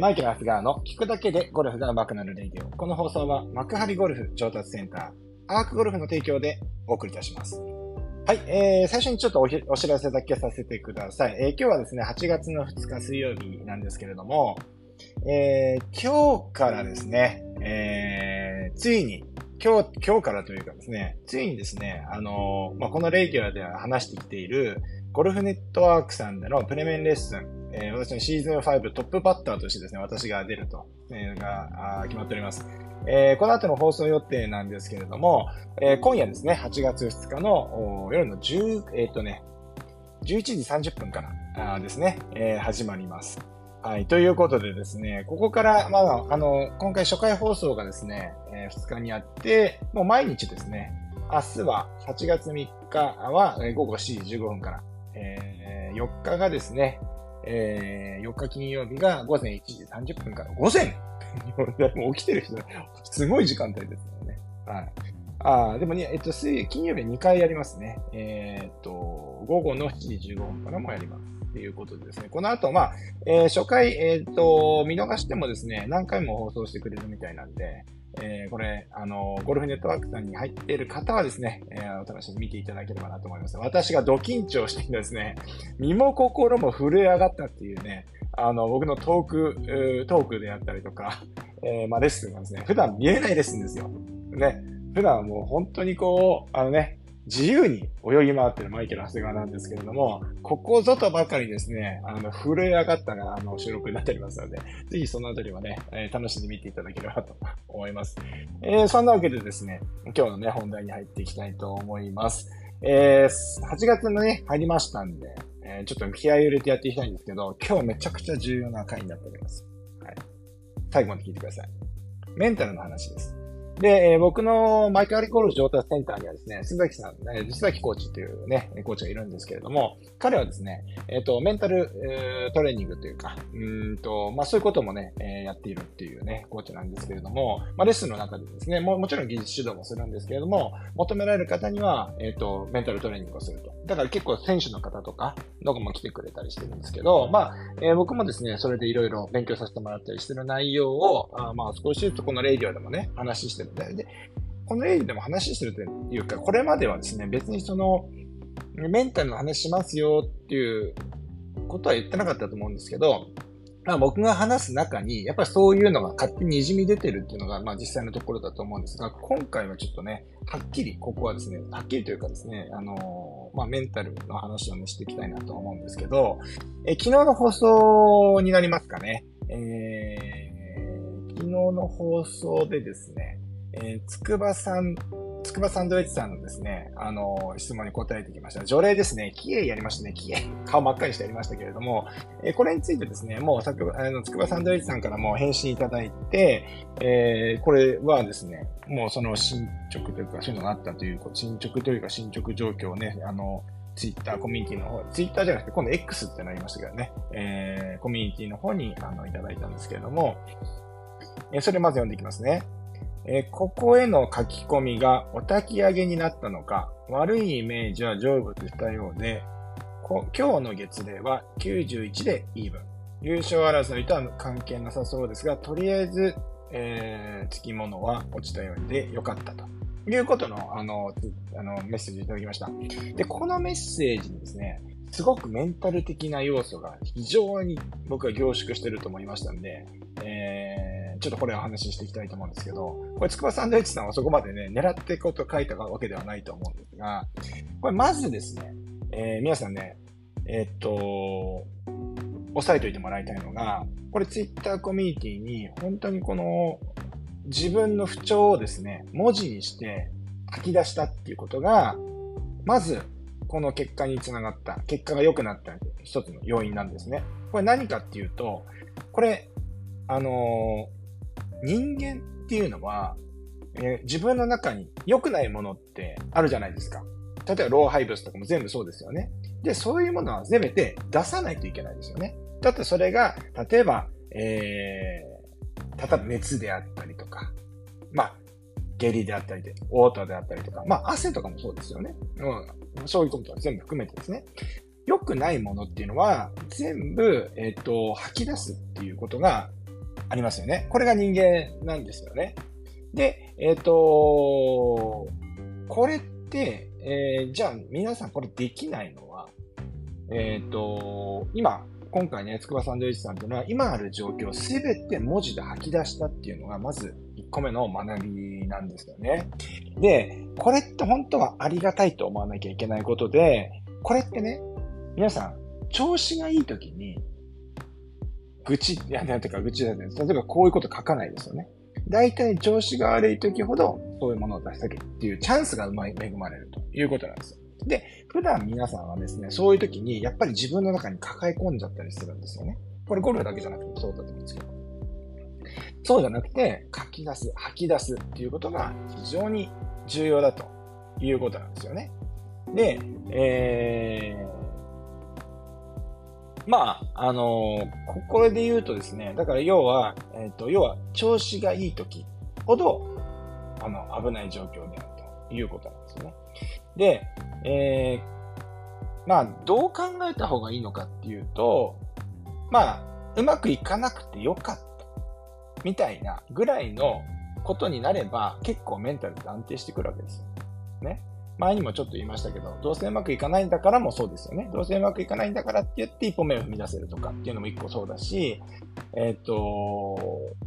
マイケル・アスガーの聞くだけでゴルフが上手くなるレディオ。この放送は幕張ゴルフ上達センター、アークゴルフの提供でお送りいたします。はい、最初にちょっとお知らせだけさせてください。今日はですね、8月の2日水曜日なんですけれども、今日からですね、ついに、今日からというかですね、ついにですね、このレギュラーでは話してきている、ゴルフネットワークさんでのプレメンレッスン、私のシーズン5トップバッターとしてですね、私が出ると、が決まっております。この後の放送予定なんですけれども、今夜ですね、8月2日の夜の11時30分からですね、始まります。はい、ということでですね、ここから、今回初回放送がですね、2日にあって、もう毎日ですね、明日は8月3日は午後7時15分から、4日がですね、4日金曜日が午前1時30分から、もう起きてる人、すごい時間帯ですよね。はい。でもね、金曜日は2回やりますね。午後の7時15分からもやります。ということでですね、この後、初回、見逃してもですね、何回も放送してくれるみたいなんで、これ、ゴルフネットワークさんに入っている方はですね、お楽しみに見ていただければなと思います。私がド緊張してですね、身も心も震え上がったっていうね、僕のトークであったりとか、レッスンがですね、普段見えないレッスンですよ。ね、普段はもう本当にこう、自由に泳ぎ回ってるマイケル・長谷川なんですけれども、ここぞとばかりですね、震え上がったが、収録になっておりますので、ぜひそのあたりはね、楽しんで見ていただければと思います。そんなわけでですね、今日のね、本題に入っていきたいと思います。8月のね、入りましたんで、ちょっと気合を入れてやっていきたいんですけど、今日めちゃくちゃ重要な回になっております。はい。最後まで聞いてください。メンタルの話です。で、僕のマイカリゴルフ上達センターにはですね、須崎コーチというね、コーチがいるんですけれども、彼はですね、メンタル、トレーニングというか、そういうこともね、やっているっていうね、コーチなんですけれども、レッスンの中でですね、もちろん技術指導もするんですけれども、求められる方には、メンタルトレーニングをすると。だから結構選手の方とか、どこも来てくれたりしてるんですけど、僕もですね、それでいろいろ勉強させてもらったりしてる内容を、少しずつこのレイディオでもね、話してる。で、このレイディオでも話してるというか、これまではですね、別にその、メンタルの話しますよっていうことは言ってなかったと思うんですけど、僕が話す中に、やっぱりそういうのが勝手に滲み出てるっていうのが、実際のところだと思うんですが、今回はちょっとね、ここはですね、はっきりというかですね、メンタルの話をね、していきたいなと思うんですけど、昨日の放送になりますかね、昨日の放送でですね、つくばサンドウェッジさんのですね、質問に答えてきました。除霊ですね、キエイやりましたね。顔真っ赤にしてやりましたけれども、これについてですね、もうつくばサンドウェッジさんからも返信いただいて、これはですね、もうそのそういうのがあったという、進捗状況をね、ツイッターコミュニティの方、ツイッターじゃなくて今度 X ってなりましたけどね、コミュニティの方にいただいたんですけれども、それまず読んでいきますね。ここへの書き込みがお焚き上げになったのか、悪いイメージは成仏したようで、今日の月例は91でイーブン。優勝争いとは関係なさそうですが、とりあえず、つきものは落ちたようでよかったと。いうことの、メッセージいただきました。で、このメッセージにですね、すごくメンタル的な要素が非常に僕は凝縮してると思いましたんで、ちょっとこれをお話ししていきたいと思うんですけど、これ、つくばサンドウェッジさんはそこまでね、狙ってこと書いたわけではないと思うんですが、これまずですね、皆さんね、押さえておいてもらいたいのが、これツイッターコミュニティに本当にこの自分の不調をですね、文字にして書き出したっていうことが、まずこの結果につながった、結果が良くなった一つの要因なんですね。これ何かっていうと、これ、人間っていうのは、自分の中に良くないものってあるじゃないですか。例えば老廃物とかも全部そうですよね。で、そういうものはせめて出さないといけないですよね。だってそれが、例えば熱であったりとか、下痢であったりで、嘔吐であったりとか、汗とかもそうですよね。そういうことは全部含めてですね。良くないものっていうのは全部、吐き出すっていうことがありますよね。これが人間なんですよね。で、これって、じゃあ皆さんこれできないのは、今回ね、つくばサンドイッチさんというのは今ある状況をすべて文字で吐き出したっていうのがまず1個目の学びなんですよね。で、これって本当はありがたいと思わなきゃいけないことで、これってね、皆さん調子がいいときに愚痴だね。例えばこういうこと書かないですよね。だいたい調子が悪いときほどそういうものを出しとけっていうチャンスが恵まれるということなんですよ。で、普段皆さんはですね、そういう時にやっぱり自分の中に抱え込んじゃったりするんですよね。これゴルフだけじゃなくてもそうだと思うんですけど、そうじゃなくて書き出す、吐き出すっていうことが非常に重要だということなんですよね。で、これで言うとですね、だから要は調子がいい時ほど危ない状況であるということなんですよね。で、どう考えた方がいいのかっていうと、うまくいかなくてよかったみたいなぐらいのことになれば結構メンタルって安定してくるわけですよね。前にもちょっと言いましたけど、どうせうまくいかないんだからもそうですよね。どうせうまくいかないんだからって言って一歩目を踏み出せるとかっていうのも一個そうだし、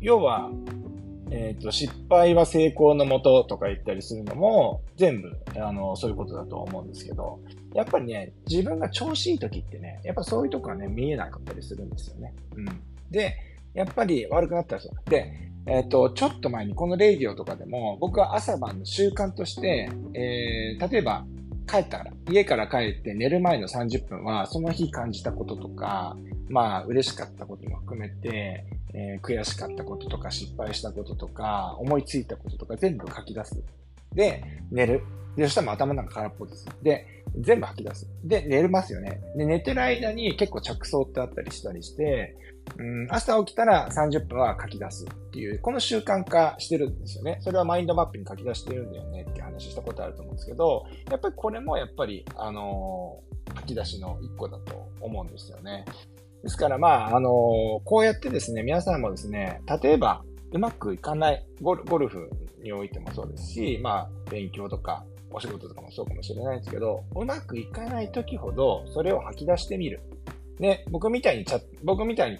要は、失敗は成功のもととか言ったりするのも全部そういうことだと思うんですけど、やっぱりね、自分が調子いい時ってね、やっぱそういうとこはね、見えなかったりするんですよね。で、やっぱり悪くなったらそうで、ちょっと前にこのレイディオとかでも僕は朝晩の習慣として、例えば家から帰って寝る前の30分はその日感じたこととか、嬉しかったことも含めて、悔しかったこととか失敗したこととか思いついたこととか全部書き出す。で、寝る。で、そしたら頭の中空っぽです。で、全部吐き出す。で、寝れますよね。で、寝てる間に結構着想ってあったりしたりして、朝起きたら30分は書き出すっていう、この習慣化してるんですよね。それはマインドマップに書き出してるんだよねって話したことあると思うんですけど、やっぱりこれも書き出しの一個だと思うんですよね。ですからこうやってですね、皆さんもですね、例えばうまくいかない、ゴルフにおいてもそうですし、勉強とかお仕事とかもそうかもしれないですけど、うまくいかない時ほどそれを吐き出してみる。ね、僕みたいにこ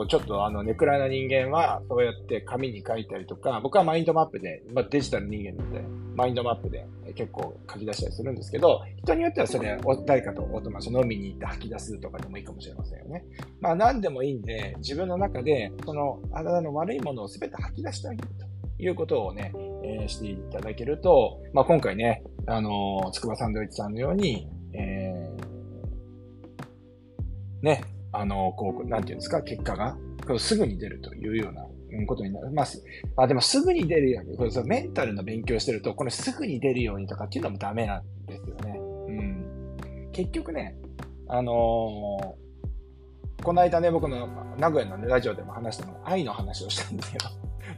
うちょっとネクラな人間はそうやって紙に書いたりとか、僕はマインドマップで、デジタル人間なのでマインドマップで結構書き出したりするんですけど、人によってはそれ誰かとお友達と飲みに行って吐き出すとかでもいいかもしれませんよね。何でもいいんで、自分の中でその体の悪いものを全て吐き出してあげるということをね、していただけると、今回ね、つくばサンドイッチさんのように、結果がすぐに出るというようなことになります。でもすぐに出るように、これそのメンタルの勉強してると、これすぐに出るようにとかっていうのもダメなんですよね。結局ね、この間ね、僕の名古屋のラジオでも話したのが愛の話をしたんですけど、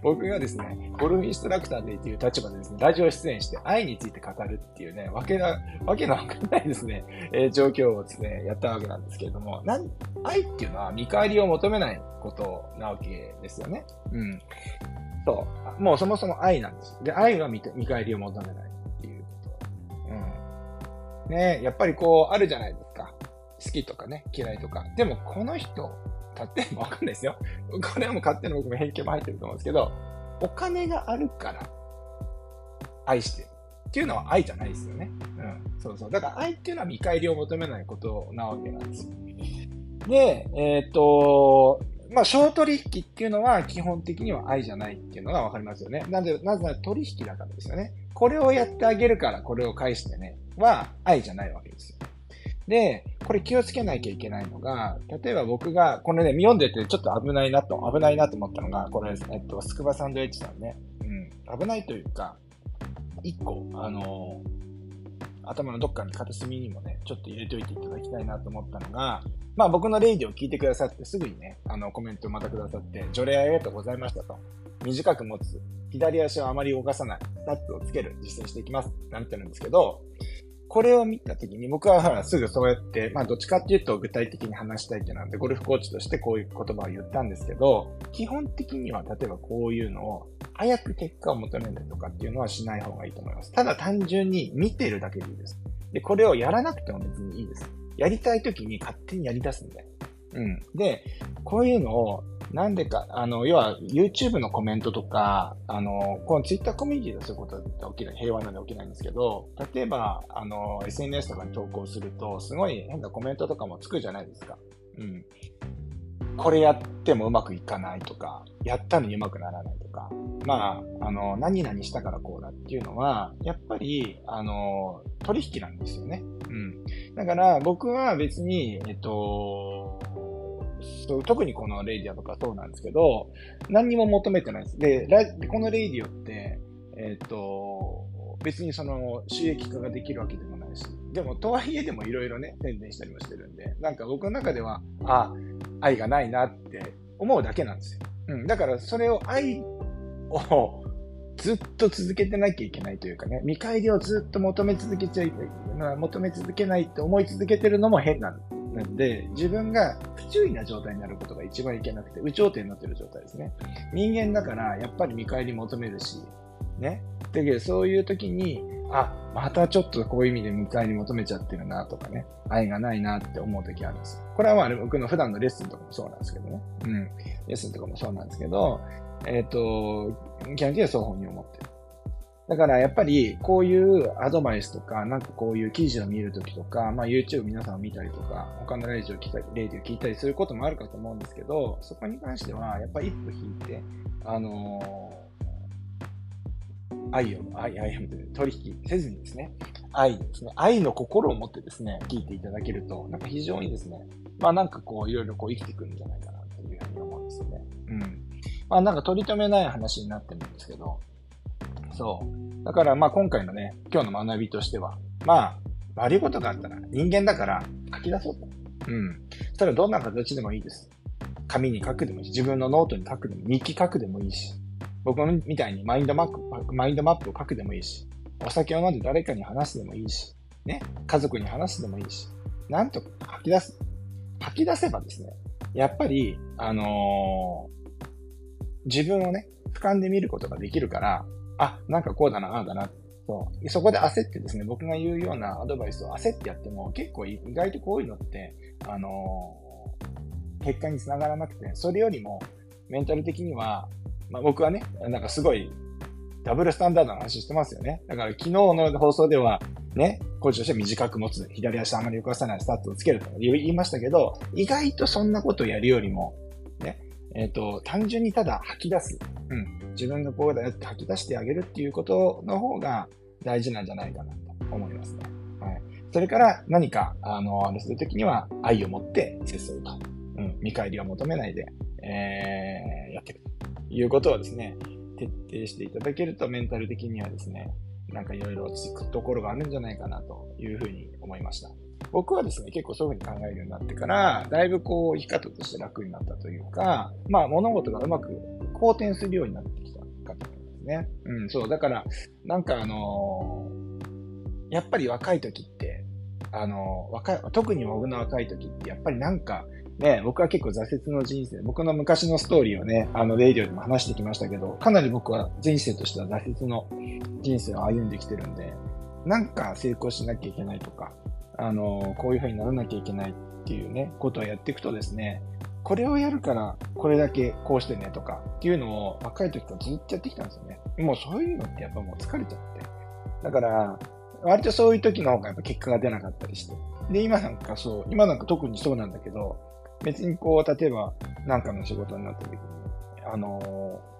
僕がですね、ゴルフインストラクターでという立場でですね、ラジオ出演して愛について語るっていうね、わけのわかんないですね、状況をですね、やったわけなんですけれども、愛っていうのは見返りを求めないことなわけですよね。そう。もうそもそも愛なんです。で、愛は見返りを求めないっていうこと。やっぱりあるじゃないですか。好きとかね、嫌いとか。でもこの人、買ってもわかんないですよ。これはもう買っての僕も偏見も入ってると思うんですけど、お金があるから愛してるっていうのは愛じゃないですよね。だから愛っていうのは見返りを求めないことなわけなんですよ。で、商取引っていうのは基本的には愛じゃないっていうのがわかりますよね。なぜなら取引だからですよね。これをやってあげるからこれを返してねは愛じゃないわけですよ。で、これ気をつけなきゃいけないのが、例えば僕が、これね、読んでてちょっと危ないなと思ったのが、これ、つくばサンドイッチさんね。危ないというか、一個、頭のどっかに片隅にもね、ちょっと入れておいていただきたいなと思ったのが、僕のレイディを聞いてくださって、すぐにね、コメントをまたくださって、除霊ありがとうございましたと。短く持つ。左足をあまり動かさない。タップをつける。実践していきます。なんて言うんですけど、これを見たときに僕はすぐそうやって、まあどっちかっていうと具体的に話したいってなんでゴルフコーチとしてこういう言葉を言ったんですけど、基本的には例えばこういうのを早く結果を求めるとかっていうのはしない方がいいと思います。ただ単純に見てるだけでいいです。で、これをやらなくても別にいいです。やりたいときに勝手にやり出すんで。うん。で、こういうのをなんでか、要は YouTube のコメントとか、この Twitter コミュニティでそういうことって起きない、平和なんで起きないんですけど、例えば、SNS とかに投稿すると、すごい変なコメントとかもつくじゃないですか。うん。これやってもうまくいかないとか、やったのにうまくならないとか、まあ、何々したからこうだっていうのは、やっぱり、取引なんですよね。うん。だから、僕は別に、特にこのレイディオとかそうなんですけど、何にも求めてないです。で、このレイディオって、別にその収益化ができるわけでもないし、でも、とはいえでもいろいろね、宣伝したりもしてるんで、なんか僕の中では、あ、愛がないなって思うだけなんですよ。うん。だからそれを愛をずっと続けてなきゃいけないというかね、見返りをずっと求め続けないって思い続けてるのも変なんです。なんで、自分が不注意な状態になることが一番いけなくて、有頂天になってる状態ですね。人間だから、やっぱり見返り求めるし、ね。だけど、そういう時に、あ、またちょっとこういう意味で見返り求めちゃってるなとかね。愛がないなって思う時あるんですよ。これはまあ、僕の普段のレッスンとかもそうなんですけどね。うん。レッスンとかもそうなんですけど、基本的には双方に思ってる。だからやっぱりこういうアドバイスとか、なんかこういう記事を見るときとか、まあ YouTube 皆さんを見たりとか、他のレイディを聞いたりすることもあるかと思うんですけど、そこに関してはやっぱり一歩引いて、取引せずにですね、愛ですね、愛の心を持ってですね、聞いていただけると、なんか非常にですね、まあなんかこういろいろこう生きてくるんじゃないかなというふうに思うんですよね。うん。まあなんか取り留めない話になってるんですけど、そう。だからまあ今回のね、今日の学びとしては、まあ、悪いことがあったら人間だから書き出そうと。うん。それはどんな形でもいいです。紙に書くでもいいし、自分のノートに書くでも、日記書くでもいいし、僕みたいにマインドマップを書くでもいいし、お酒を飲んで誰かに話すでもいいし、ね、家族に話すでもいいし、なんとか書き出す。書き出せばですね、やっぱり、自分をね、俯瞰で見ることができるから、あ、なんかこうだな、ああだな。そう。そこで焦ってですね、僕が言うようなアドバイスを焦ってやっても、結構意外とこういうのって、結果につながらなくて、それよりも、メンタル的には、まあ僕はね、なんかすごい、ダブルスタンダードの話してますよね。だから昨日の放送では、ね、コーチとして短く持つ、左足あまり動かさないスタッツをつけると言いましたけど、意外とそんなことをやるよりも、ね、単純にただ吐き出す。うん。自分のこうだよって吐き出してあげるっていうことの方が大事なんじゃないかなと思いますね。はい。それから何か、あれするときには愛を持って接すると。うん。見返りを求めないで、やっていくということをですね、徹底していただけるとメンタル的にはですね、なんかいろいろつくところがあるんじゃないかなというふうに思いました。僕はですね、結構そういうふうに考えるようになってから、だいぶこう、生き方として楽になったというか、まあ物事がうまく好転するようになってきたかと思うんですね。うん、そう。だから、なんかやっぱり若い時って、特に僕の若い時って、やっぱりなんか、ね、僕は結構挫折の人生、僕の昔のストーリーをね、レイディオでも話してきましたけど、かなり僕は人生としては挫折の人生を歩んできてるんで、なんか成功しなきゃいけないとか、こういう風にならなきゃいけないっていうね、ことをやっていくとですね、これをやるから、これだけこうしてねとかっていうのを若い時からずっとやってきたんですよね。もうそういうのってやっぱもう疲れちゃって。だから、割とそういう時の方がやっぱ結果が出なかったりして。で、今なんか特にそうなんだけど、別にこう、例えばなんかの仕事になった時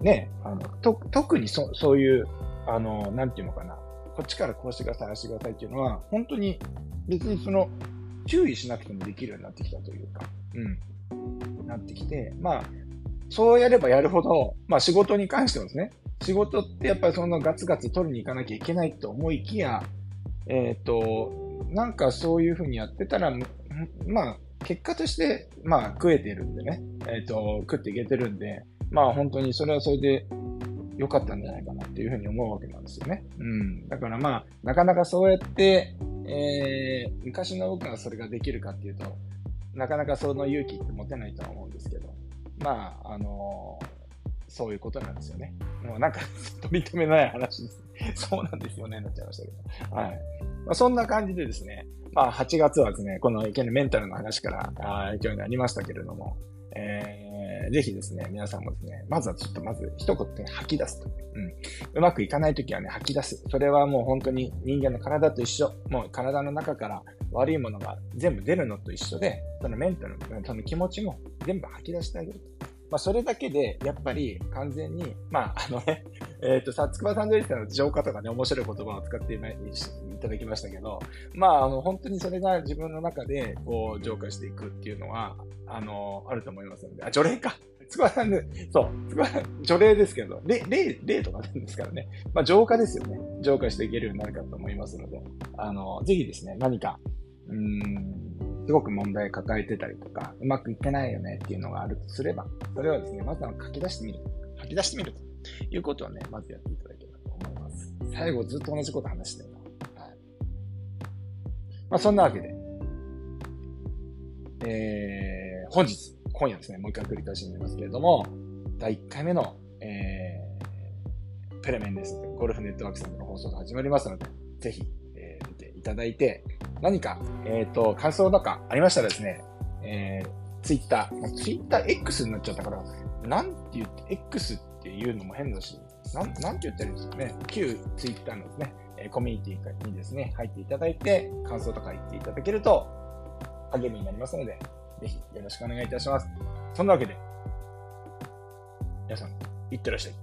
に、特にそういう、なんていうのかな、こっちからこうしてください、ああしてくださいっていうのは、本当に別に注意しなくてもできるようになってきたというか、うん、なってきて、まあ、そうやればやるほど、まあ仕事に関してもですね、仕事ってやっぱりそのガツガツ取りに行かなきゃいけないと思いきや、なんかそういうふうにやってたら、まあ、結果として、まあ食えてるんでね、食っていけてるんで、まあ本当にそれはそれで、良かったんじゃないかなっていうふうに思うわけなんですよね。うん。だからまあ、なかなかそうやって、昔の僕はそれができるかっていうと、なかなかその勇気って持てないとは思うんですけど、まあそういうことなんですよね。もうなんか取り留めない話です。そうなんですよね、なっちゃいましたけど。はい。まあ、そんな感じでですね、まあ8月はですね、このメンタルの話から今日になりましたけれども、ぜひですね、皆さんもですね、まずはちょっとまず一言吐き出すと。うまくいかないときはね、吐き出す。それはもう本当に人間の体と一緒。もう体の中から悪いものが全部出るのと一緒で、そのメンタルのその気持ちも全部吐き出してあげると。まあ、それだけで、やっぱり完全に、まあ、つくばさんじょりさんの浄化とかね、面白い言葉を使っていただきましたけど、まあ、本当にそれが自分の中で、こう、浄化していくっていうのは、あると思いますので、あ、除霊か。つくばさんで、そう、つくばさん、除霊ですけど、霊とかなんですからね、まあ、浄化ですよね。浄化していけるようになるかと思いますので、ぜひですね、何か、すごく問題抱えてたりとか、うまくいってないよねっていうのがあるとすれば、それをですね、まずは書き出してみる。書き出してみるということをね、まずやっていただければと思います。最後ずっと同じこと話してるな。はい。まあそんなわけで、今夜ですね、もう一回繰り返しになりますけれども、第1回目の、プレメンですので、ゴルフネットワークさんの放送が始まりますので、ぜひ、見ていただいて、何か、感想とかありましたらですね、Twitter X になっちゃったから、なんて言って、X っていうのも変だし、なんて言ったらいいんですかね、旧 Twitter のですね、コミュニティにですね、入っていただいて、感想とか言っていただけると、励みになりますので、ぜひよろしくお願いいたします。そんなわけで、皆さん、いってらっしゃい。